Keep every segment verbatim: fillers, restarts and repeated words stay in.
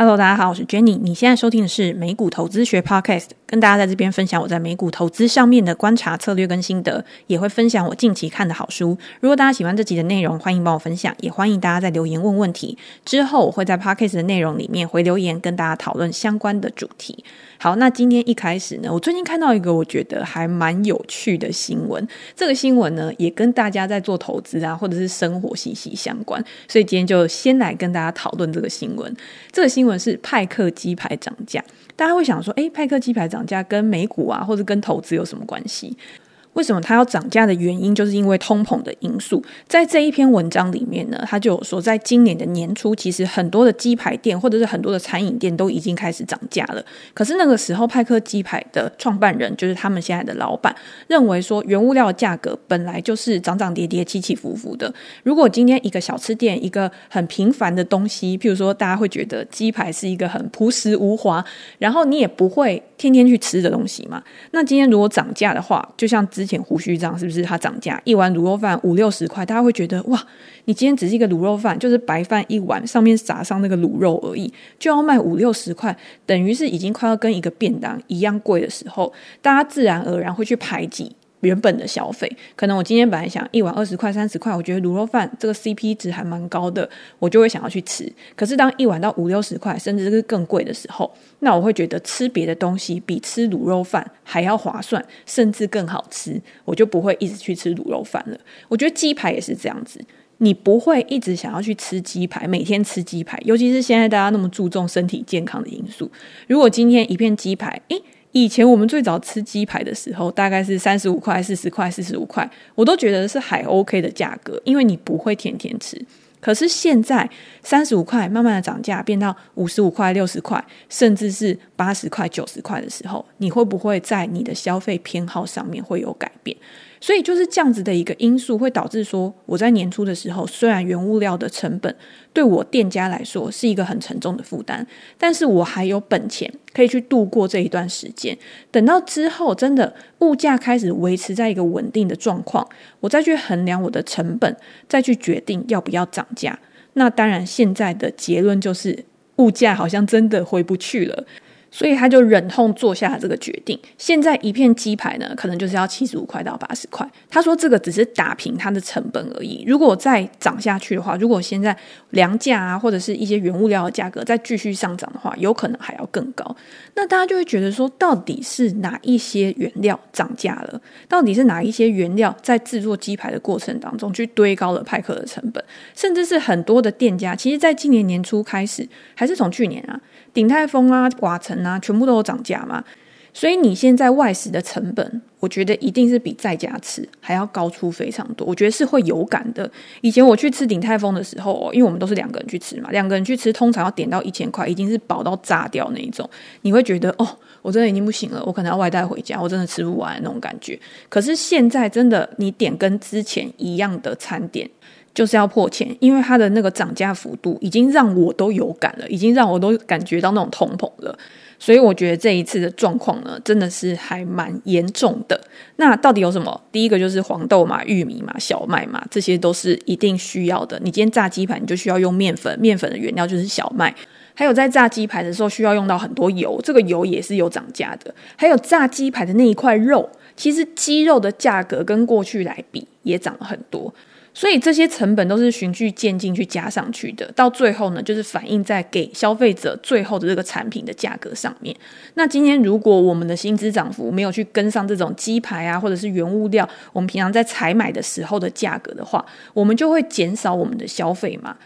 Hello， 大家好，我是 Jenny。你现在收听的是美股投资学 Podcast， 跟大家在这边分享我在美股投资上面的观察、策略跟心得，也会分享我近期看的好书。如果大家喜欢这集的内容，欢迎帮我分享，也欢迎大家在留言问问题。之后我会在 Podcast 的内容里面回留言，跟大家讨论相关的主题。好，那今天一开始呢，我最近看到一个我觉得还蛮有趣的新闻。这个新闻呢，也跟大家在做投资啊，或者是生活息息相关，所以今天就先来跟大家讨论这个新闻。这个新闻是派克鸡排涨价，大家会想说，诶，派克鸡排涨价跟美股啊，或者跟投资有什么关系？为什么它要涨价的原因，就是因为通膨的因素。在这一篇文章里面呢，它就有说，在今年的年初，其实很多的鸡排店或者是很多的餐饮店都已经开始涨价了。可是那个时候，派克鸡排的创办人，就是他们现在的老板，认为说原物料的价格本来就是涨涨跌跌、起起伏伏的。如果今天一个小吃店，一个很平凡的东西，譬如说大家会觉得鸡排是一个很朴实无华，然后你也不会天天去吃的东西嘛。那今天如果涨价的话，就像之前胡须章是不是它涨价，一碗卤肉饭五六十块，大家会觉得哇，你今天只是一个卤肉饭，就是白饭一碗，上面撒上那个卤肉而已，就要卖五六十块，等于是已经快要跟一个便当一样贵的时候，大家自然而然会去排挤原本的消费。可能我今天本来想一碗二十块三十块，我觉得卤肉饭这个 C P 值还蛮高的，我就会想要去吃。可是当一碗到五六十块甚至是更贵的时候，那我会觉得吃别的东西比吃卤肉饭还要划算，甚至更好吃，我就不会一直去吃卤肉饭了。我觉得鸡排也是这样子，你不会一直想要去吃鸡排，每天吃鸡排，尤其是现在大家那么注重身体健康的因素。如果今天一片鸡排，诶以前我们最早吃鸡排的时候大概是三十五块四十块四十五块，我都觉得是还 OK 的价格，因为你不会天天吃。可是现在三十五块慢慢的涨价变到五十五块六十块甚至是八十块九十块的时候，你会不会在你的消费偏好上面会有改变？所以就是这样子的一个因素会导致说，我在年初的时候，虽然原物料的成本对我店家来说是一个很沉重的负担，但是我还有本钱可以去度过这一段时间。等到之后真的物价开始维持在一个稳定的状况，我再去衡量我的成本，再去决定要不要涨价。那当然现在的结论就是物价好像真的回不去了，所以他就忍痛做下了这个决定。现在一片鸡排呢，可能就是要七十五块到八十块，他说这个只是打平它的成本而已。如果再涨下去的话，如果现在粮价啊或者是一些原物料的价格再继续上涨的话，有可能还要更高。那大家就会觉得说，到底是哪一些原料涨价了？到底是哪一些原料在制作鸡排的过程当中去堆高了派克的成本？甚至是很多的店家，其实在今年年初开始，还是从去年啊，鼎泰丰啊、瓦城啊，全部都有涨价嘛。所以你现在外食的成本，我觉得一定是比在家吃还要高出非常多，我觉得是会有感的。以前我去吃鼎泰丰的时候、哦、因为我们都是两个人去吃嘛，两个人去吃通常要点到一千块，已经是饱到炸掉那一种，你会觉得哦，我真的已经不行了，我可能要外带回家，我真的吃不完那种感觉。可是现在真的你点跟之前一样的餐点就是要破千，因为它的那个涨价幅度已经让我都有感了，已经让我都感觉到那种通膨了。所以我觉得这一次的状况呢，真的是还蛮严重的。那到底有什么？第一个就是黄豆嘛、玉米嘛、小麦嘛，这些都是一定需要的。你今天炸鸡排，你就需要用面粉，面粉的原料就是小麦。还有在炸鸡排的时候需要用到很多油，这个油也是有涨价的。还有炸鸡排的那一块肉，其实鸡肉的价格跟过去来比也涨了很多。所以这些成本都是循序渐进去加上去的，到最后呢，就是反映在给消费者最后的这个产品的价格上面。那今天如果我们的薪资涨幅没有去跟上这种鸡排啊，或者是原物料，我们平常在采买的时候的价格的话，我们就会减少我们的消费嘛。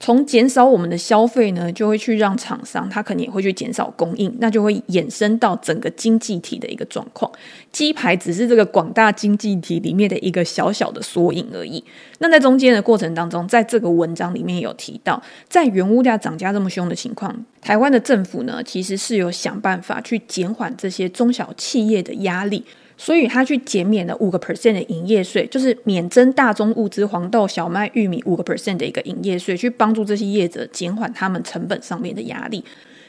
从减少我们的消费呢，就会去让厂商他肯定也会去减少供应，那就会衍生到整个经济体的一个状况。鸡排只是这个广大经济体里面的一个小小的缩影而已。那在中间的过程当中，在这个文章里面有提到，在原物料涨价这么凶的情况，台湾的政府呢其实是有想办法去减缓这些中小企业的压力，所以他去减免了 百分之五 的营业税，就是免征大宗物资黄豆、小麦、玉米 百分之五 的一个营业税，去帮助这些业者减缓他们成本上面的压力。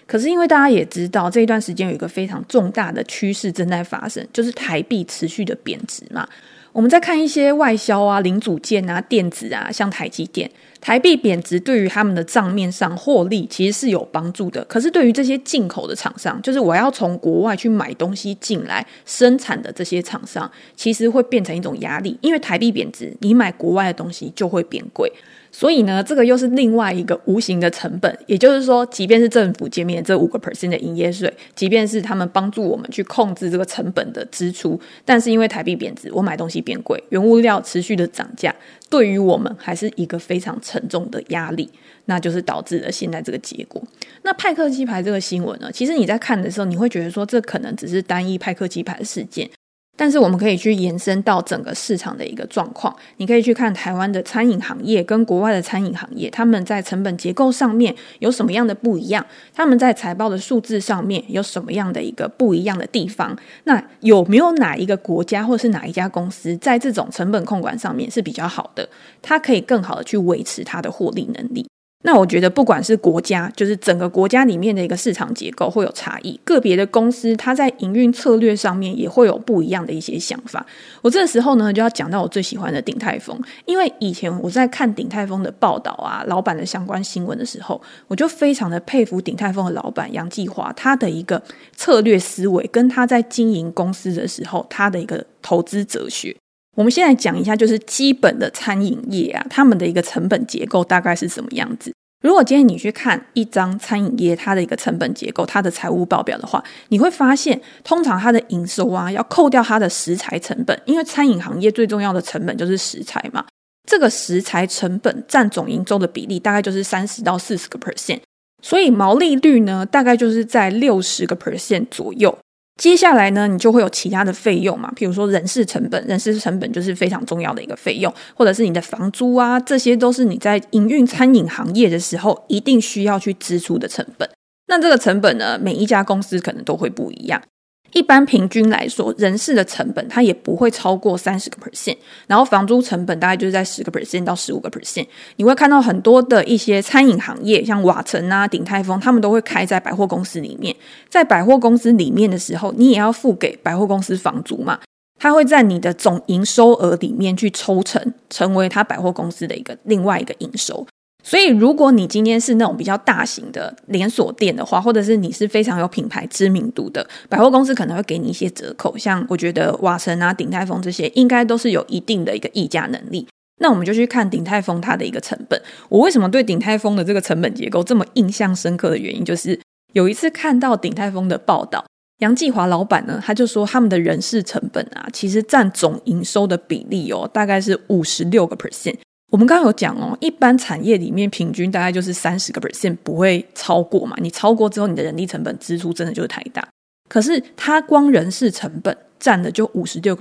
可是因为大家也知道，这一段时间有一个非常重大的趋势正在发生，就是台币持续的贬值嘛。我们再看一些外销啊、零组件啊、电子啊，像台积电，台币贬值对于他们的账面上获利其实是有帮助的。可是对于这些进口的厂商，就是我要从国外去买东西进来生产的这些厂商，其实会变成一种压力，因为台币贬值，你买国外的东西就会变贵。所以呢，这个又是另外一个无形的成本，也就是说，即便是政府减免这 百分之五 的营业税，即便是他们帮助我们去控制这个成本的支出，但是因为台币贬值，我买东西变贵，原物料持续的涨价，对于我们还是一个非常沉重的压力，那就是导致了现在这个结果。那派克鸡排这个新闻呢，其实你在看的时候，你会觉得说这可能只是单一派克鸡排的事件，但是我们可以去延伸到整个市场的一个状况，你可以去看台湾的餐饮行业跟国外的餐饮行业，他们在成本结构上面有什么样的不一样，他们在财报的数字上面有什么样的一个不一样的地方，那有没有哪一个国家或是哪一家公司在这种成本控管上面是比较好的，它可以更好的去维持它的获利能力。那我觉得不管是国家，就是整个国家里面的一个市场结构会有差异，个别的公司它在营运策略上面也会有不一样的一些想法。我这时候呢就要讲到我最喜欢的鼎泰丰，因为以前我在看鼎泰丰的报道啊，老板的相关新闻的时候，我就非常的佩服鼎泰丰的老板杨继华，他的一个策略思维跟他在经营公司的时候他的一个投资哲学。我们现在讲一下，就是基本的餐饮业啊，他们的一个成本结构大概是什么样子。如果今天你去看一张餐饮业它的一个成本结构，它的财务报表的话，你会发现通常它的营收啊要扣掉它的食材成本，因为餐饮行业最重要的成本就是食材嘛，这个食材成本占总营收的比例大概就是三十到四十个 percent， 所以毛利率呢大概就是在 百分之六十 左右。接下来呢，你就会有其他的费用嘛，譬如说人事成本，人事成本就是非常重要的一个费用，或者是你的房租啊，这些都是你在营运餐饮行业的时候一定需要去支出的成本。那这个成本呢，每一家公司可能都会不一样。一般平均来说，人事的成本它也不会超过 百分之三十， 然后房租成本大概就是在 百分之十到百分之十五。 你会看到很多的一些餐饮行业，像瓦城啊、鼎泰丰，他们都会开在百货公司里面，在百货公司里面的时候，你也要付给百货公司房租嘛，它会在你的总营收额里面去抽成，成为它百货公司的一个另外一个营收。所以如果你今天是那种比较大型的连锁店的话，或者是你是非常有品牌知名度的百货公司，可能会给你一些折扣，像我觉得瓦城啊、鼎泰丰这些应该都是有一定的一个议价能力。那我们就去看鼎泰丰它的一个成本。我为什么对鼎泰丰的这个成本结构这么印象深刻的原因，就是有一次看到鼎泰丰的报道，杨继华老板呢他就说他们的人事成本啊其实占总营收的比例哦大概是 百分之五十六。我们刚刚有讲哦，一般产业里面平均大概就是 百分之三十 不会超过嘛，你超过之后你的人力成本支出真的就是太大，可是它光人事成本占了就 百分之五十六，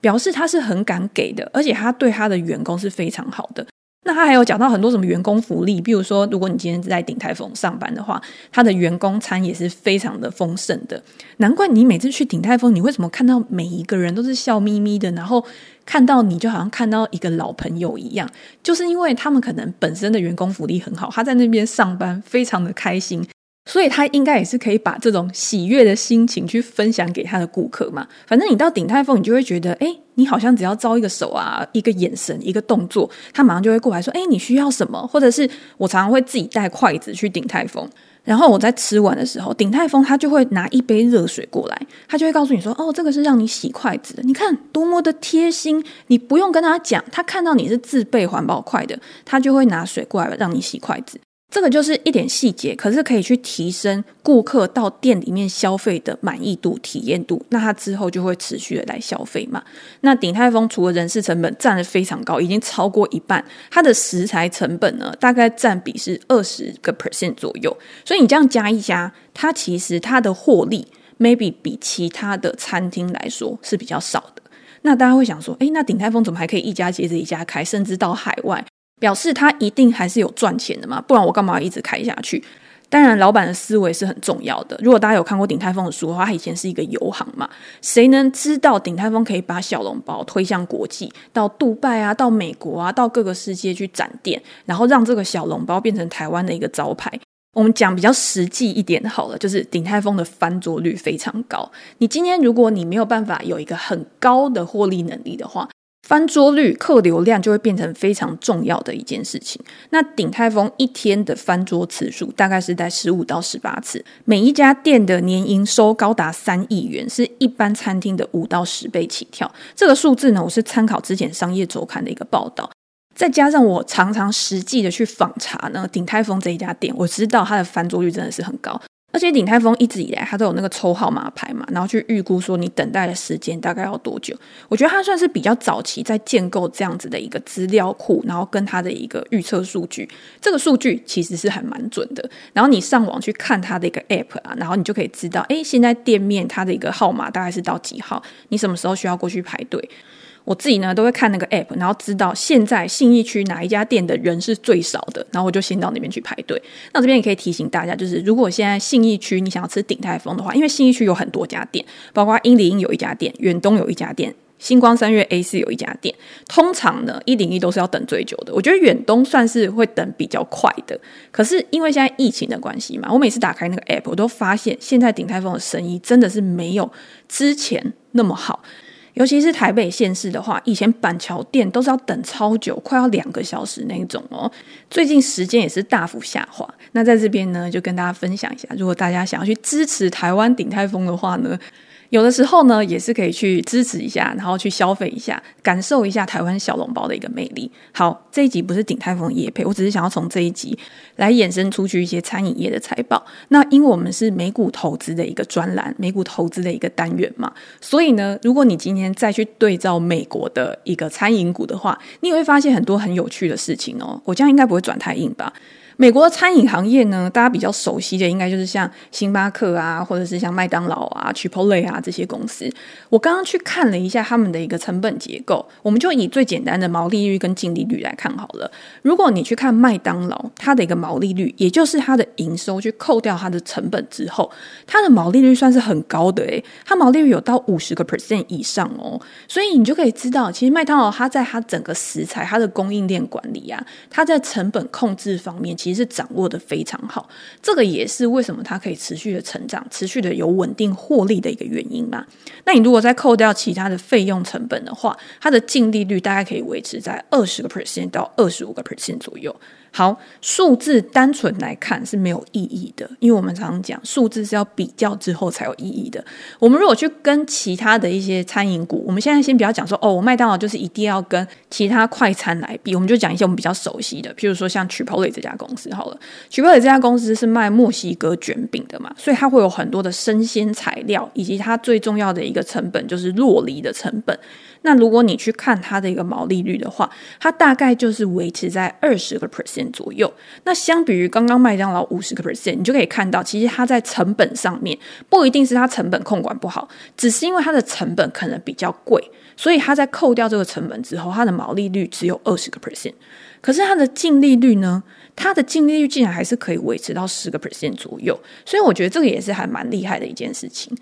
表示它是很敢给的，而且它对它的员工是非常好的。那他还有讲到很多什么员工福利，比如说如果你今天在鼎泰丰上班的话，他的员工餐也是非常的丰盛的，难怪你每次去鼎泰丰，你为什么看到每一个人都是笑眯眯的，然后看到你就好像看到一个老朋友一样，就是因为他们可能本身的员工福利很好，他在那边上班非常的开心，所以他应该也是可以把这种喜悦的心情去分享给他的顾客嘛。反正你到鼎泰丰，你就会觉得诶，你好像只要招一个手啊、一个眼神、一个动作，他马上就会过来说诶，你需要什么，或者是我常常会自己带筷子去鼎泰丰，然后我在吃完的时候，鼎泰丰他就会拿一杯热水过来，他就会告诉你说哦，这个是让你洗筷子的，你看多么的贴心，你不用跟他讲，他看到你是自备环保筷的，他就会拿水过来让你洗筷子。这个就是一点细节，可是可以去提升顾客到店里面消费的满意度、体验度，那他之后就会持续的来消费嘛。那鼎泰丰除了人事成本占得非常高，已经超过一半，它的食材成本呢大概占比是 百分之二十 左右，所以你这样加一加，它其实它的获利 maybe 比其他的餐厅来说是比较少的。那大家会想说诶，那鼎泰丰怎么还可以一家接着一家开，甚至到海外，表示他一定还是有赚钱的嘛，不然我干嘛一直开下去。当然老板的思维是很重要的，如果大家有看过鼎泰丰的书的话，他以前是一个油行嘛，谁能知道鼎泰丰可以把小笼包推向国际，到杜拜啊、到美国啊、到各个世界去展店，然后让这个小笼包变成台湾的一个招牌。我们讲比较实际一点好了，就是鼎泰丰的翻桌率非常高，你今天如果你没有办法有一个很高的获利能力的话，翻桌率、客流量就会变成非常重要的一件事情。那鼎泰丰一天的翻桌次数大概是在十五到十八次，每一家店的年营收高达三亿元，是一般餐厅的五到十倍起跳。这个数字呢，我是参考之前商业周刊的一个报道，再加上我常常实际的去访查呢，鼎泰丰这一家店，我知道它的翻桌率真的是很高，而且鼎泰丰一直以来它都有那个抽号码牌嘛，然后去预估说你等待的时间大概要多久。我觉得它算是比较早期在建构这样子的一个资料库，然后跟它的一个预测数据，这个数据其实是还蛮准的。然后你上网去看它的一个 app 啊，然后你就可以知道诶，现在店面它的一个号码大概是到几号，你什么时候需要过去排队。我自己呢都会看那个 app， 然后知道现在信义区哪一家店的人是最少的，然后我就先到那边去排队。那这边也可以提醒大家，就是如果现在信义区你想要吃鼎泰丰的话，因为信义区有很多家店，包括英里英有一家店，远东有一家店，星光三月 A 四 有一家店，通常呢一零一都是要等最久的。我觉得远东算是会等比较快的，可是因为现在疫情的关系嘛，我每次打开那个 app 我都发现现在鼎泰丰的生意真的是没有之前那么好，尤其是台北县市的话，以前板桥店都是要等超久，快要两个小时那种哦。最近时间也是大幅下滑。那在这边呢，就跟大家分享一下，如果大家想要去支持台湾鼎泰丰的话呢，有的时候呢也是可以去支持一下，然后去消费一下，感受一下台湾小笼包的一个魅力。好，这一集不是鼎泰丰的业配，我只是想要从这一集来衍生出去一些餐饮业的财报。那因为我们是美股投资的一个专栏，美股投资的一个单元嘛，所以呢如果你今天再去对照美国的一个餐饮股的话，你也会发现很多很有趣的事情哦。我这样应该不会转太硬吧。美国的餐饮行业呢，大家比较熟悉的应该就是像星巴克啊，或者是像麦当劳啊、Chipotle 啊这些公司。我刚刚去看了一下他们的一个成本结构，我们就以最简单的毛利率跟净利率来看好了。如果你去看麦当劳，它的一个毛利率，也就是它的营收去扣掉它的成本之后，它的毛利率算是很高的耶，它毛利率有到 百分之五十 以上哦。所以你就可以知道，其实麦当劳它在它整个食材、它的供应链管理啊，它在成本控制方面，其实其实掌握的非常好，这个也是为什么它可以持续的成长、持续的有稳定获利的一个原因嘛。那你如果再扣掉其他的费用成本的话，它的净利率大概可以维持在 百分之二十到百分之二十五 左右。好，数字单纯来看是没有意义的，因为我们常常讲数字是要比较之后才有意义的。我们如果去跟其他的一些餐饮股，我们现在先不要讲说哦，我麦当劳就是一定要跟其他快餐来比，我们就讲一些我们比较熟悉的，譬如说像 Chipotle 这家公司好了。 Chipotle 这家公司是卖墨西哥卷饼的嘛，所以它会有很多的生鲜材料，以及它最重要的一个成本就是酪梨的成本。那如果你去看它的一个毛利率的话，它大概就是维持在 百分之二十左右。那相比于刚刚麦当劳 百分之五十， 你就可以看到其实它在成本上面不一定是它成本控管不好，只是因为它的成本可能比较贵，所以它在扣掉这个成本之后，它的毛利率只有 百分之二十。 可是它的净利率呢，它的净利率竟然还是可以维持到 百分之十 左右，所以我觉得这个也是还蛮厉害的一件事情。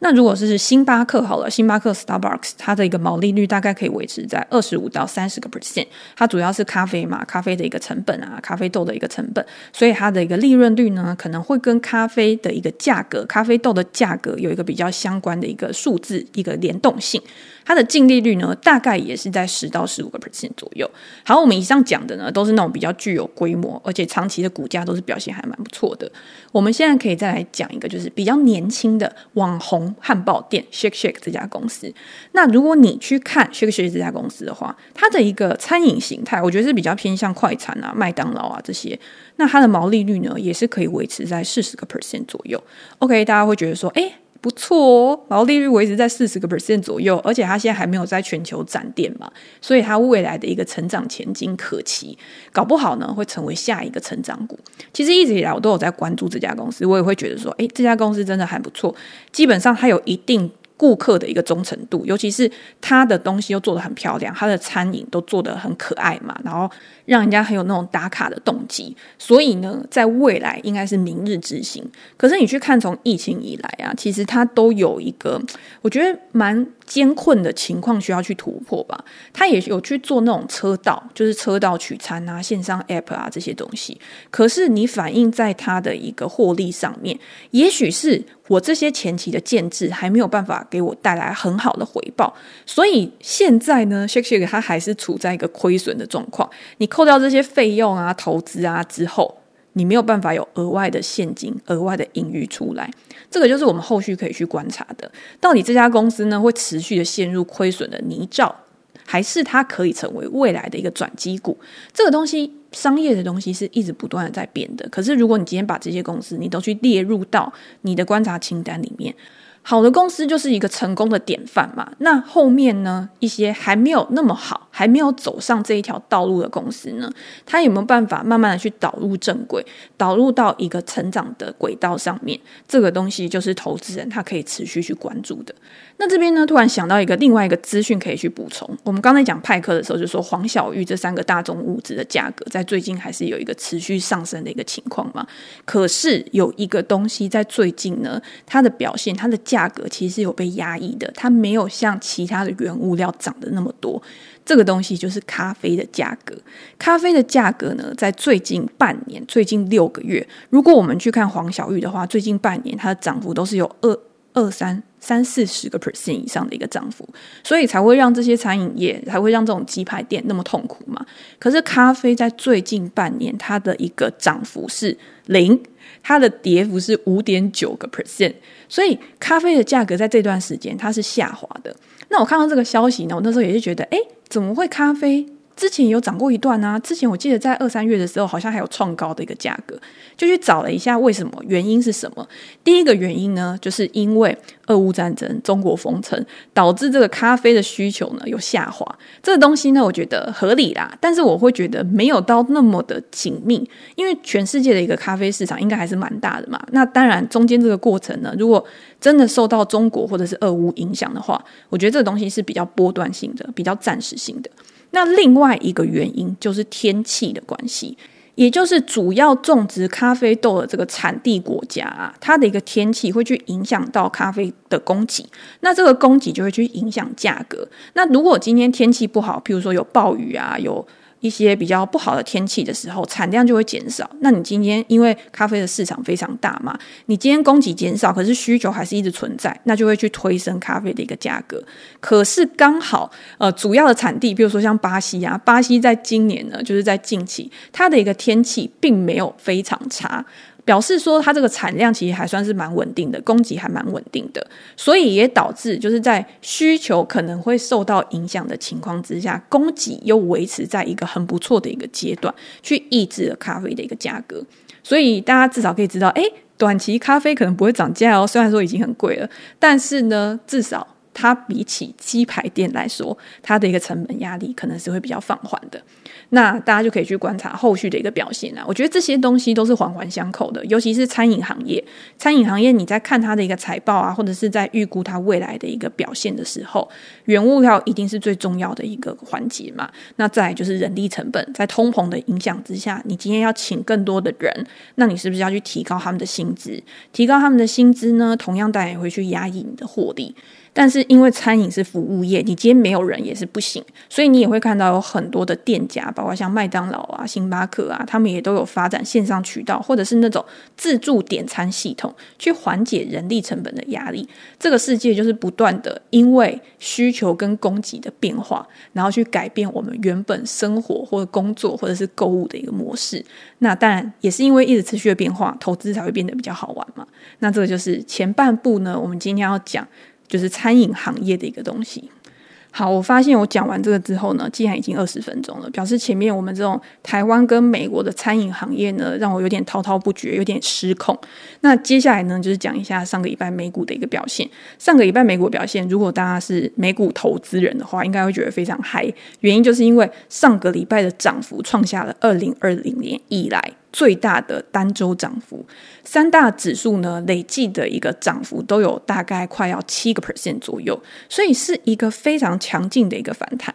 那如果是星巴克好了，星巴克 Starbucks 它的一个毛利率大概可以维持在 百分之二十五到百分之三十， 它主要是咖啡嘛，咖啡的一个成本啊，咖啡豆的一个成本，所以它的一个利润率呢可能会跟咖啡的一个价格、咖啡豆的价格有一个比较相关的一个数字、一个联动性。它的净利率呢大概也是在 百分之十到百分之十五 左右。好，我们以上讲的呢都是那种比较具有规模，而且长期的股价都是表现还蛮不错的。我们现在可以再来讲一个就是比较年轻的网红汉堡店 Shake Shack 这家公司。那如果你去看 Shake Shack 这家公司的话，它的一个餐饮形态我觉得是比较偏向快餐啊、麦当劳啊这些。那它的毛利率呢也是可以维持在 百分之四十 左右。 OK， 大家会觉得说诶不错哦，毛利率维持在 百分之四十 左右，而且它现在还没有在全球展店嘛，所以它未来的一个成长前景可期，搞不好呢会成为下一个成长股。其实一直以来我都有在关注这家公司，我也会觉得说诶，这家公司真的还不错，基本上它有一定顾客的一个忠诚度，尤其是他的东西又做得很漂亮，他的餐饮都做得很可爱嘛，然后让人家很有那种打卡的动机，所以呢在未来应该是明日之星。可是你去看从疫情以来啊，其实他都有一个我觉得蛮艰困的情况需要去突破吧。他也有去做那种车道，就是车道取餐啊、线上 app 啊这些东西，可是你反映在他的一个获利上面，也许是我这些前期的建制还没有办法给我带来很好的回报，所以现在呢 Shake Shack 它还是处在一个亏损的状况。你扣掉这些费用啊、投资啊之后，你没有办法有额外的现金、额外的盈余出来，这个就是我们后续可以去观察的，到底这家公司呢会持续的陷入亏损的泥沼，还是它可以成为未来的一个转机股。这个东西，商业的东西是一直不断的在变的，可是如果你今天把这些公司你都去列入到你的观察清单里面，好的公司就是一个成功的典范嘛，那后面呢，一些还没有那么好、还没有走上这一条道路的公司呢，它有没有办法慢慢的去导入正轨，导入到一个成长的轨道上面，这个东西就是投资人他可以持续去关注的。那这边呢，突然想到一个另外一个资讯可以去补充，我们刚才讲派克的时候就说黄小玉这三个大宗物质的价格在最近还是有一个持续上升的一个情况嘛，可是有一个东西在最近呢，它的表现，它的价价格其实有被压抑的，它没有像其他的原物料涨得那么多，这个东西就是咖啡的价格。咖啡的价格呢，在最近半年、最近六个月，如果我们去看黄小玉的话，最近半年它的涨幅都是有二二三三四十个 percent 以上的一个涨幅，所以才会让这些餐饮业，才会让这种鸡排店那么痛苦嘛。可是咖啡在最近半年它的一个涨幅是零，它的跌幅是 百分之五点九， 所以咖啡的价格在这段时间它是下滑的。那我看到这个消息呢，我那时候也是觉得诶，怎么会咖啡之前有涨过一段啊，之前我记得在二三月的时候好像还有创高的一个价格，就去找了一下为什么，原因是什么。第一个原因呢，就是因为俄乌战争、中国封城导致这个咖啡的需求呢有下滑，这个东西呢我觉得合理啦，但是我会觉得没有到那么的紧密，因为全世界的一个咖啡市场应该还是蛮大的嘛。那当然中间这个过程呢，如果真的受到中国或者是俄乌影响的话，我觉得这个东西是比较波段性的、比较暂时性的。那另外一个原因就是天气的关系，也就是主要种植咖啡豆的这个产地国家啊，它的一个天气会去影响到咖啡的供给，那这个供给就会去影响价格。那如果今天天气不好，譬如说有暴雨啊，有一些比较不好的天气的时候，产量就会减少。那你今天因为咖啡的市场非常大嘛，你今天供给减少，可是需求还是一直存在，那就会去推升咖啡的一个价格。可是刚好呃，主要的产地比如说像巴西啊，巴西在今年呢，就是在近期它的一个天气并没有非常差，表示说它这个产量其实还算是蛮稳定的，供给还蛮稳定的，所以也导致就是在需求可能会受到影响的情况之下，供给又维持在一个很不错的一个阶段，去抑制了咖啡的一个价格。所以大家至少可以知道，诶，短期咖啡可能不会涨价哦，虽然说已经很贵了，但是呢，至少它比起鸡排店来说，它的一个成本压力可能是会比较放缓的。那大家就可以去观察后续的一个表现啊。我觉得这些东西都是环环相扣的，尤其是餐饮行业。餐饮行业你在看它的一个财报啊，或者是在预估它未来的一个表现的时候，原物料一定是最重要的一个环节嘛。那再来就是人力成本，在通膨的影响之下，你今天要请更多的人，那你是不是要去提高他们的薪资？提高他们的薪资呢，同样当然也会去压抑你的获利。但是因为餐饮是服务业，你今天没有人也是不行，所以你也会看到有很多的店家，包括像麦当劳啊、星巴克啊，他们也都有发展线上渠道，或者是那种自助点餐系统，去缓解人力成本的压力。这个世界就是不断的因为需求跟供给的变化，然后去改变我们原本生活或者工作或者是购物的一个模式。那当然也是因为一直持续的变化，投资才会变得比较好玩嘛。那这个就是前半部呢，我们今天要讲就是餐饮行业的一个东西。好，我发现我讲完这个之后呢，既然已经二十分钟了，表示前面我们这种台湾跟美国的餐饮行业呢，让我有点滔滔不绝，有点失控。那接下来呢，就是讲一下上个礼拜美股的一个表现。上个礼拜美股表现，如果大家是美股投资人的话，应该会觉得非常嗨，原因就是因为上个礼拜的涨幅创下了二零二零年以来最大的单周涨幅，三大指数呢累计的一个涨幅都有大概快要 百分之七 左右，所以是一个非常强劲的一个反弹。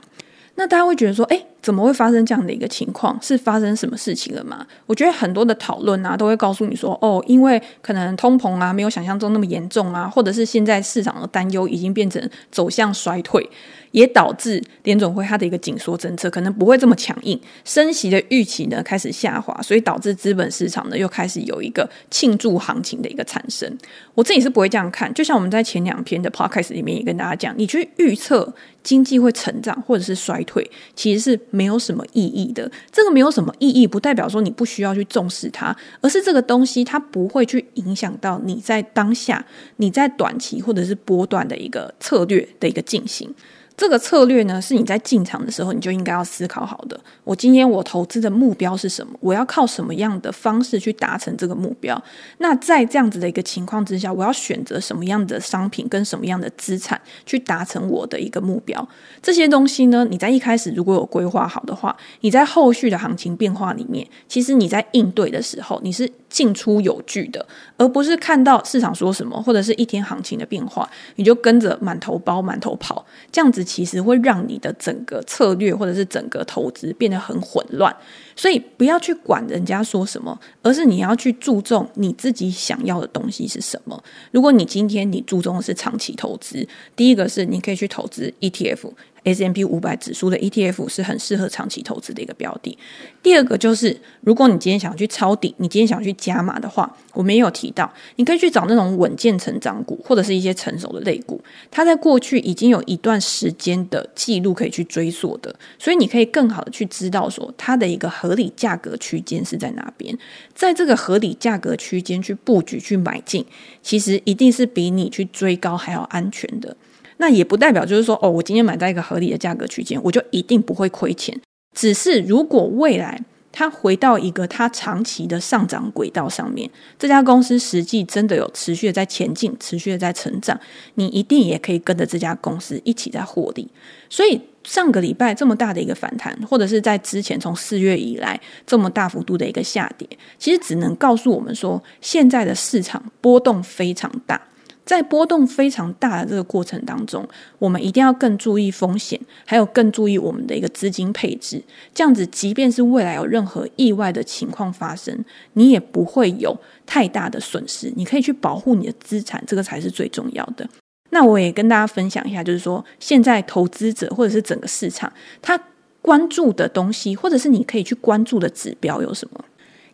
那大家会觉得说，诶，怎么会发生这样的一个情况？是发生什么事情了吗？我觉得很多的讨论啊，都会告诉你说，哦，因为可能通膨啊没有想象中那么严重啊，或者是现在市场的担忧已经变成走向衰退，也导致联准会它的一个紧缩政策可能不会这么强硬，升息的预期呢开始下滑，所以导致资本市场呢又开始有一个庆祝行情的一个产生。我自己是不会这样看，就像我们在前两篇的 podcast 里面也跟大家讲，你去预测经济会成长或者是衰退其实是没有什么意义的。这个没有什么意义不代表说你不需要去重视它，而是这个东西它不会去影响到你在当下你在短期或者是波段的一个策略的一个进行。这个策略呢是你在进场的时候你就应该要思考好的，我今天我投资的目标是什么，我要靠什么样的方式去达成这个目标，那在这样子的一个情况之下，我要选择什么样的商品跟什么样的资产去达成我的一个目标。这些东西呢你在一开始如果有规划好的话，你在后续的行情变化里面，其实你在应对的时候你是进出有据的，而不是看到市场说什么或者是一天行情的变化你就跟着满头包满头跑，这样子其实会让你的整个策略或者是整个投资变得很混乱。所以不要去管人家说什么，而是你要去注重你自己想要的东西是什么。如果你今天你注重的是长期投资，第一个是你可以去投资 E T F， S and P 五百 指数的 E T F 是很适合长期投资的一个标的。第二个就是如果你今天想去抄底，你今天想去加码的话，我们也有提到你可以去找那种稳健成长股或者是一些成熟的类股，它在过去已经有一段时间的记录可以去追溯的，所以你可以更好的去知道说它的一个合理价格区间是在哪边，在这个合理价格区间去布局去买进，其实一定是比你去追高还要安全的。那也不代表就是说，哦，我今天买到一个合理的价格区间我就一定不会亏钱，只是如果未来它回到一个它长期的上涨轨道上面，这家公司实际真的有持续的在前进，持续的在成长，你一定也可以跟着这家公司一起在获利。所以上个礼拜这么大的一个反弹，或者是在之前从四月以来这么大幅度的一个下跌，其实只能告诉我们说现在的市场波动非常大，在波动非常大的这个过程当中，我们一定要更注意风险，还有更注意我们的一个资金配置，这样子即便是未来有任何意外的情况发生，你也不会有太大的损失，你可以去保护你的资产，这个才是最重要的。那我也跟大家分享一下，就是说现在投资者或者是整个市场他关注的东西，或者是你可以去关注的指标有什么，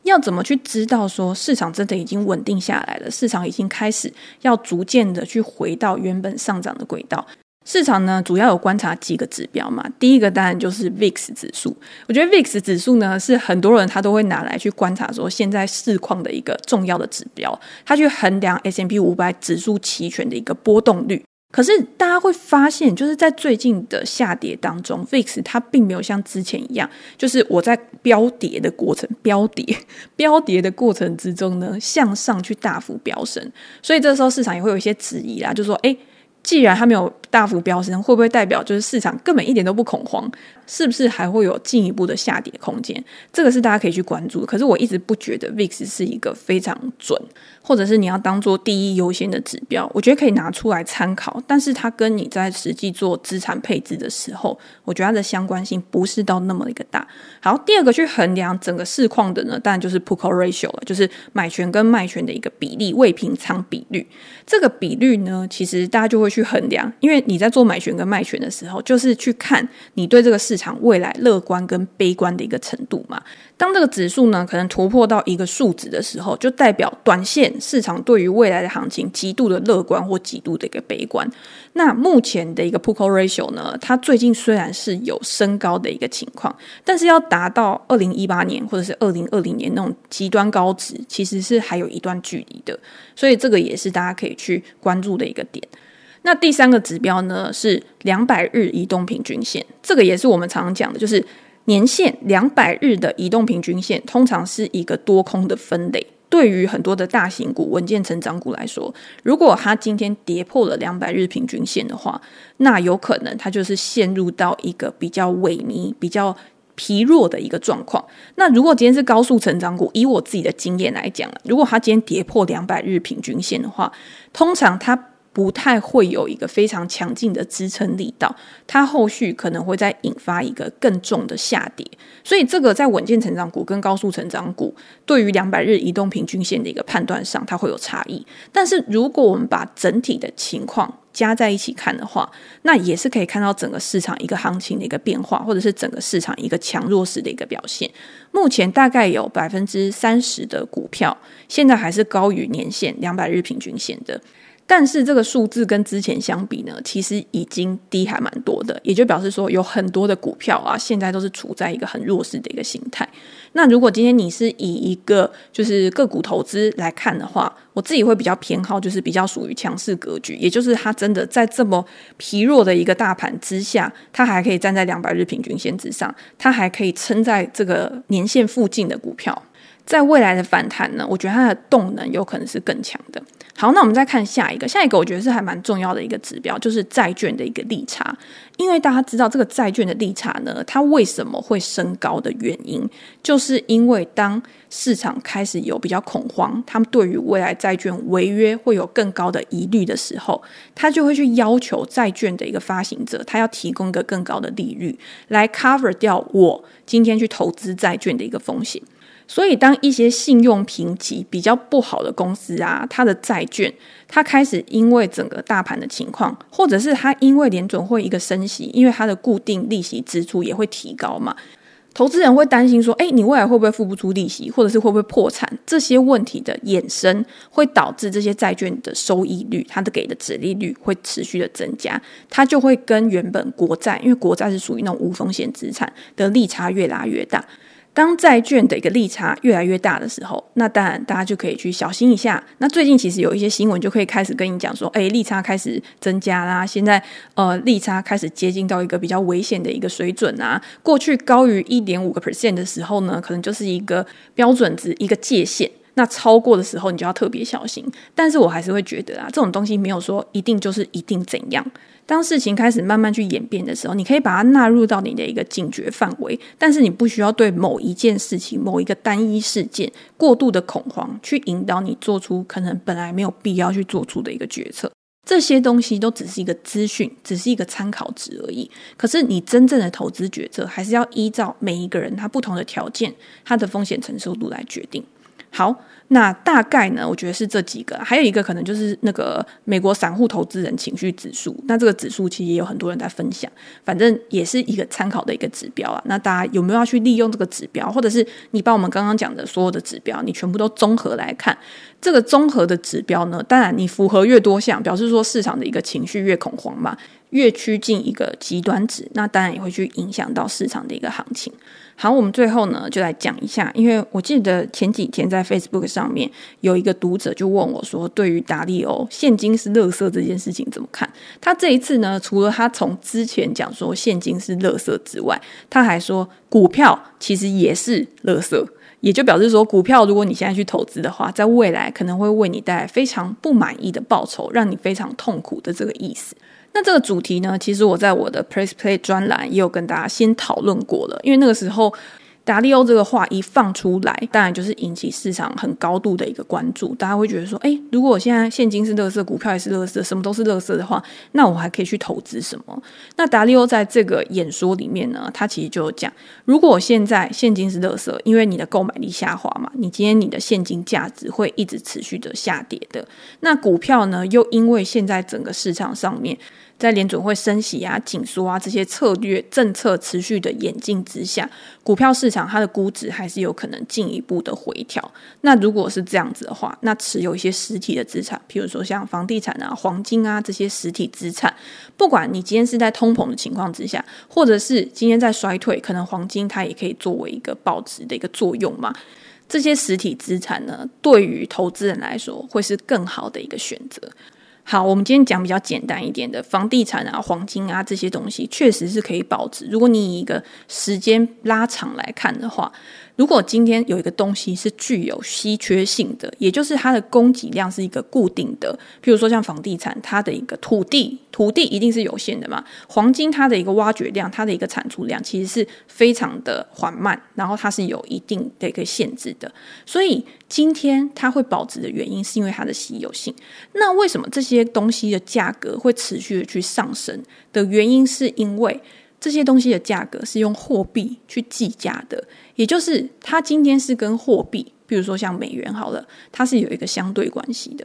要怎么去知道说市场真的已经稳定下来了，市场已经开始要逐渐的去回到原本上涨的轨道。市场呢主要有观察几个指标嘛，第一个当然就是 V I X 指数。我觉得 V I X 指数呢是很多人他都会拿来去观察说现在市况的一个重要的指标，他去衡量 S and P 五百 指数期权的一个波动率。可是大家会发现就是在最近的下跌当中， V I X 它并没有像之前一样，就是我在飙跌的过程飙跌飙跌的过程之中呢向上去大幅飙升，所以这时候市场也会有一些质疑啦，就说诶，既然它没有大幅飙升，会不会代表就是市场根本一点都不恐慌，是不是还会有进一步的下跌空间？这个是大家可以去关注的。可是我一直不觉得 V I X 是一个非常准，或者是你要当做第一优先的指标，我觉得可以拿出来参考，但是它跟你在实际做资产配置的时候，我觉得它的相关性不是到那么一个大。好，第二个去衡量整个市况的呢，当然就是 Put Call Ratio 了，就是买权跟卖权的一个比例，未平仓比率。这个比率呢，其实大家就会去衡量，因为你在做买权跟卖权的时候，就是去看你对这个市场未来乐观跟悲观的一个程度嘛。当这个指数呢可能突破到一个数值的时候，就代表短线市场对于未来的行情极度的乐观或极度的一个悲观。那目前的一个 Put Call Ratio 呢，它最近虽然是有升高的一个情况，但是要达到二零一八年或者是二零二零年那种极端高值，其实是还有一段距离的，所以这个也是大家可以去关注的一个点。那第三个指标呢是两百日移动平均线，这个也是我们常常讲的，就是年线两百日的移动平均线通常是一个多空的分类。对于很多的大型股稳健成长股来说，如果它今天跌破了两百日平均线的话，那有可能它就是陷入到一个比较萎靡比较疲弱的一个状况。那如果今天是高速成长股，以我自己的经验来讲，如果它今天跌破两百日平均线的话，通常它不太会有一个非常强劲的支撑力道，它后续可能会再引发一个更重的下跌。所以这个在稳健成长股跟高速成长股对于两百日移动平均线的一个判断上，它会有差异。但是如果我们把整体的情况加在一起看的话，那也是可以看到整个市场一个行情的一个变化，或者是整个市场一个强弱势的一个表现。目前大概有 百分之三十 的股票现在还是高于年线两百日平均线的，但是这个数字跟之前相比呢，其实已经低还蛮多的，也就表示说有很多的股票啊，现在都是处在一个很弱势的一个形态。那如果今天你是以一个就是个股投资来看的话，我自己会比较偏好就是比较属于强势格局，也就是它真的在这么疲弱的一个大盘之下，它还可以站在两百日平均线之上，它还可以撑在这个年线附近的股票，在未来的反弹呢，我觉得它的动能有可能是更强的。好，那我们再看下一个，下一个我觉得是还蛮重要的一个指标，就是债券的一个利差。因为大家知道这个债券的利差呢，它为什么会升高的原因，就是因为当市场开始有比较恐慌，他们对于未来债券违约会有更高的疑虑的时候，他就会去要求债券的一个发行者，他要提供一个更高的利率来 cover 掉我今天去投资债券的一个风险。所以当一些信用评级比较不好的公司啊，它的债券它开始因为整个大盘的情况，或者是它因为联准会一个升息，因为它的固定利息支出也会提高嘛，投资人会担心说，诶，你未来会不会付不出利息，或者是会不会破产，这些问题的衍生会导致这些债券的收益率，它的给的殖利率会持续的增加，它就会跟原本国债，因为国债是属于那种无风险资产的利差越拉越大。当债券的一个利差越来越大的时候，那当然大家就可以去小心一下。那最近其实有一些新闻就可以开始跟你讲说，哎，利差开始增加啦，现在呃利差开始接近到一个比较危险的一个水准啊。过去高于 百分之一点五 的时候呢，可能就是一个标准值一个界限。那超过的时候你就要特别小心。但是我还是会觉得啊，这种东西没有说一定就是一定怎样。当事情开始慢慢去演变的时候，你可以把它纳入到你的一个警觉范围，但是你不需要对某一件事情，某一个单一事件过度的恐慌，去引导你做出可能本来没有必要去做出的一个决策。这些东西都只是一个资讯，只是一个参考值而已。可是你真正的投资决策还是要依照每一个人他不同的条件，他的风险承受度来决定。好，那大概呢，我觉得是这几个，还有一个可能就是那个美国散户投资人情绪指数。那这个指数其实也有很多人在分享，反正也是一个参考的一个指标啊。那大家有没有要去利用这个指标，或者是你把我们刚刚讲的所有的指标，你全部都综合来看？这个综合的指标呢，当然你符合越多项，表示说市场的一个情绪越恐慌嘛，越趋近一个极端值，那当然也会去影响到市场的一个行情。好，我们最后呢就来讲一下，因为我记得前几天在 Facebook 上面有一个读者就问我说，对于达利欧现金是垃圾这件事情怎么看。他这一次呢，除了他从之前讲说现金是垃圾之外，他还说股票其实也是垃圾，也就表示说，股票如果你现在去投资的话，在未来可能会为你带来非常不满意的报酬，让你非常痛苦的这个意思。那这个主题呢，其实我在我的 Pressplay 专栏也有跟大家先讨论过了，因为那个时候达利欧这个话一放出来，当然就是引起市场很高度的一个关注。大家会觉得说，诶，如果我现在现金是垃圾，股票也是垃圾，什么都是垃圾的话，那我还可以去投资什么？那达利欧在这个演说里面呢，他其实就有讲，如果我现在现金是垃圾，因为你的购买力下滑嘛，你今天你的现金价值会一直持续的下跌的。那股票呢，又因为现在整个市场上面在联准会升息啊、紧缩啊这些策略政策持续的演进之下，股票市场它的估值还是有可能进一步的回调。那如果是这样子的话，那持有一些实体的资产，譬如说像房地产啊、黄金啊这些实体资产，不管你今天是在通膨的情况之下，或者是今天在衰退，可能黄金它也可以作为一个保值的一个作用嘛。这些实体资产呢，对于投资人来说会是更好的一个选择。好，我们今天讲比较简单一点的，房地产啊、黄金啊这些东西确实是可以保值，如果你以一个时间拉长来看的话，如果今天有一个东西是具有稀缺性的，也就是它的供给量是一个固定的，比如说像房地产，它的一个土地土地一定是有限的嘛，黄金它的一个挖掘量，它的一个产出量其实是非常的缓慢，然后它是有一定的一个限制的，所以今天它会保值的原因是因为它的稀有性。那为什么这些东西的价格会持续的去上升的原因，是因为这些东西的价格是用货币去计价的，也就是它今天是跟货币，比如说像美元好了，它是有一个相对关系的。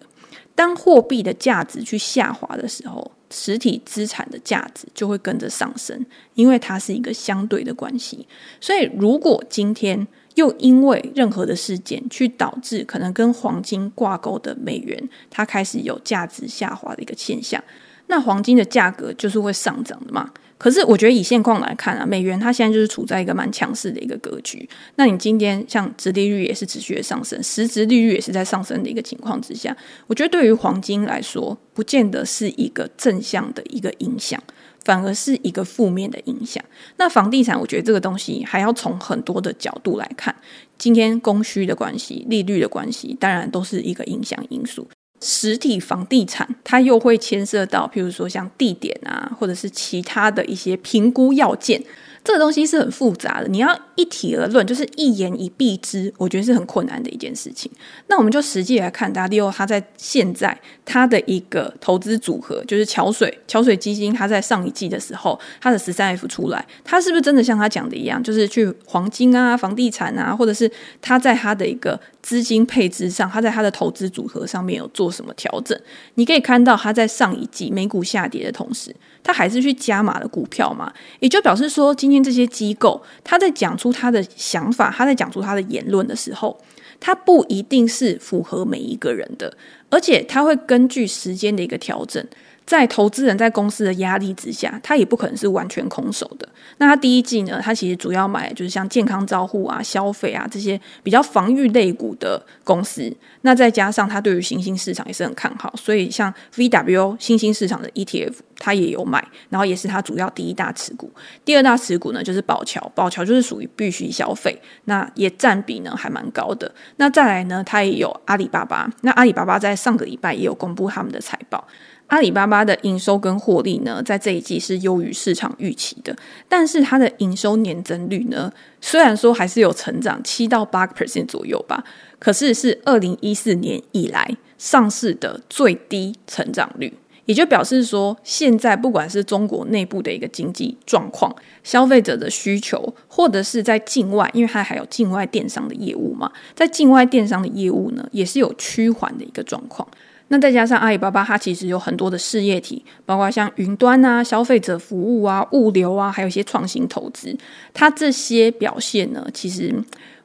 当货币的价值去下滑的时候，实体资产的价值就会跟着上升，因为它是一个相对的关系。所以如果今天又因为任何的事件去导致可能跟黄金挂钩的美元，它开始有价值下滑的一个现象，那黄金的价格就是会上涨的嘛。可是我觉得以现况来看啊，美元它现在就是处在一个蛮强势的一个格局，那你今天像殖利率也是持续的上升，实质利率也是在上升的一个情况之下，我觉得对于黄金来说不见得是一个正向的一个影响，反而是一个负面的影响。那房地产我觉得这个东西还要从很多的角度来看，今天供需的关系，利率的关系，当然都是一个影响因素。实体房地产它又会牵涉到譬如说像地点啊，或者是其他的一些评估要件，这个东西是很复杂的，你要一体而论，就是一言以蔽之，我觉得是很困难的一件事情。那我们就实际来看达利欧他在现在他的一个投资组合，就是桥水桥水基金，他在上一季的时候他的 十三 F 出来，他是不是真的像他讲的一样，就是去黄金啊，房地产啊，或者是他在他的一个资金配置上，他在他的投资组合上面有做什么调整。你可以看到他在上一季美股下跌的同时，他还是去加码了股票嘛，也就表示说今天今天这些机构他在讲出他的想法，他在讲出他的言论的时候，他不一定是符合每一个人的，而且他会根据时间的一个调整，在投资人在公司的压力之下，他也不可能是完全空手的。那他第一季呢，他其实主要买就是像健康照护啊，消费啊，这些比较防御类股的公司，那再加上他对于新兴市场也是很看好，所以像 V W 新兴市场的 E T F 他也有买，然后也是他主要第一大持股。第二大持股呢就是宝桥，宝桥就是属于必须消费，那也占比呢还蛮高的。那再来呢，他也有阿里巴巴，那阿里巴巴在上个礼拜也有公布他们的财报，阿里巴巴的营收跟获利呢，在这一季是优于市场预期的，但是它的营收年增率呢，虽然说还是有成长 百分之七到八 左右吧，可是是二零一四年以来上市的最低成长率，也就表示说现在不管是中国内部的一个经济状况，消费者的需求，或者是在境外，因为它还有境外电商的业务嘛，在境外电商的业务呢，也是有趋缓的一个状况。那再加上阿里巴巴它其实有很多的事业体，包括像云端啊，消费者服务啊，物流啊，还有一些创新投资，它这些表现呢，其实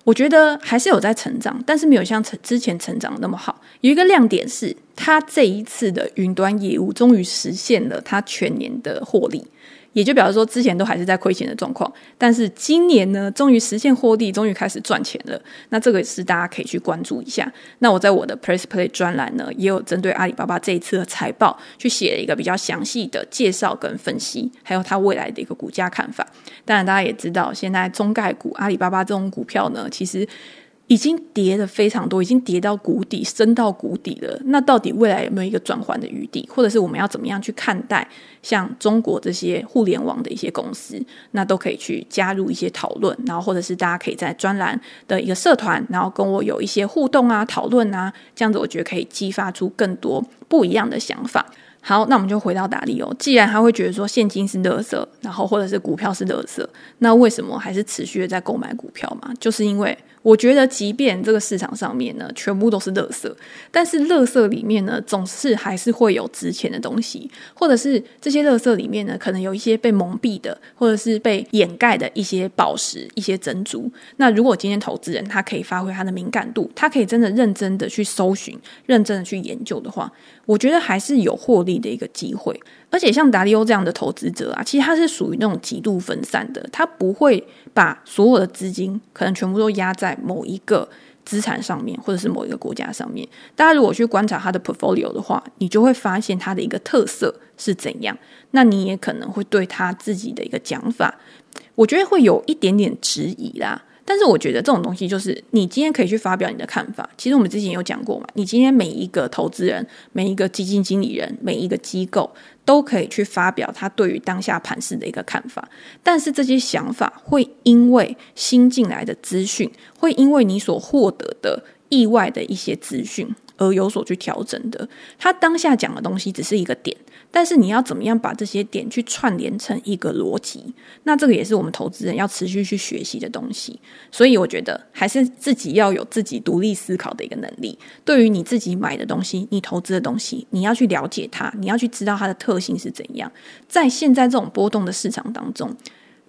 我觉得还是有在成长，但是没有像之前成长那么好。有一个亮点是它这一次的云端业务终于实现了它全年的获利，也就表示说之前都还是在亏钱的状况，但是今年呢终于实现获利，终于开始赚钱了，那这个是大家可以去关注一下。那我在我的 Pressplay 专栏呢，也有针对阿里巴巴这一次的财报去写了一个比较详细的介绍跟分析，还有它未来的一个股价看法。当然大家也知道现在中概股阿里巴巴这种股票呢，其实已经跌了非常多，已经跌到谷底，升到谷底了，那到底未来有没有一个转换的余地，或者是我们要怎么样去看待像中国这些互联网的一些公司，那都可以去加入一些讨论，然后或者是大家可以在专栏的一个社团，然后跟我有一些互动啊，讨论啊，这样子我觉得可以激发出更多不一样的想法。好，那我们就回到达利欧，既然他会觉得说现金是垃圾，然后或者是股票是垃圾，那为什么还是持续的在购买股票嘛？就是因为我觉得即便这个市场上面呢全部都是垃圾，但是垃圾里面呢总是还是会有值钱的东西，或者是这些垃圾里面呢可能有一些被蒙蔽的，或者是被掩盖的一些宝石，一些珍珠。那如果今天投资人他可以发挥他的敏感度，他可以真的认真的去搜寻，认真的去研究的话，我觉得还是有获利的一个机会。而且像达利欧这样的投资者啊，其实他是属于那种极度分散的，他不会把所有的资金可能全部都压在某一个资产上面，或者是某一个国家上面。大家如果去观察他的 portfolio 的话，你就会发现他的一个特色是怎样，那你也可能会对他自己的一个讲法，我觉得会有一点点质疑啦。但是我觉得这种东西就是你今天可以去发表你的看法，其实我们之前有讲过嘛，你今天每一个投资人，每一个基金经理人，每一个机构都可以去发表他对于当下盘势的一个看法，但是这些想法会因为新进来的资讯，会因为你所获得的意外的一些资讯而有所去调整的。他当下讲的东西只是一个点，但是你要怎么样把这些点去串联成一个逻辑，那这个也是我们投资人要持续去学习的东西。所以我觉得还是自己要有自己独立思考的一个能力，对于你自己买的东西，你投资的东西，你要去了解它，你要去知道它的特性是怎样。在现在这种波动的市场当中，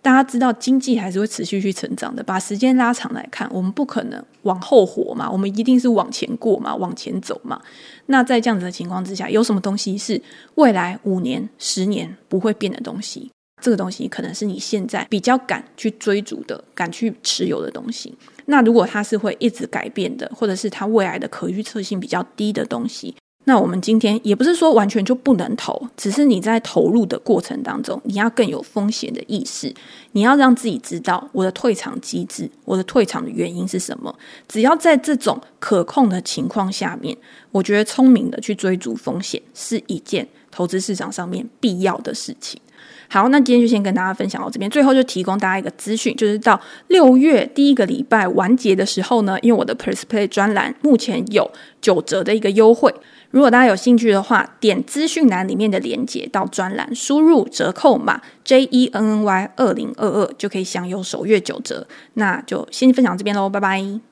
大家知道经济还是会持续去成长的，把时间拉长来看，我们不可能往后活嘛，我们一定是往前过嘛，往前走嘛。那在这样子的情况之下，有什么东西是未来五年十年不会变的东西？这个东西可能是你现在比较敢去追逐的，敢去持有的东西。那如果它是会一直改变的，或者是它未来的可预测性比较低的东西，那我们今天也不是说完全就不能投，只是你在投入的过程当中，你要更有风险的意识，你要让自己知道我的退场机制，我的退场的原因是什么。只要在这种可控的情况下面，我觉得聪明的去追逐风险是一件投资市场上面必要的事情。好，那今天就先跟大家分享到这边。最后就提供大家一个资讯，就是到六月第一个礼拜完结的时候呢，因为我的 Pressplay 专栏目前有九折的一个优惠，如果大家有兴趣的话，点资讯栏里面的连结到专栏，输入折扣码 J E N N Y 二零二二就可以享有首月九折。那就先分享这边咯，拜拜。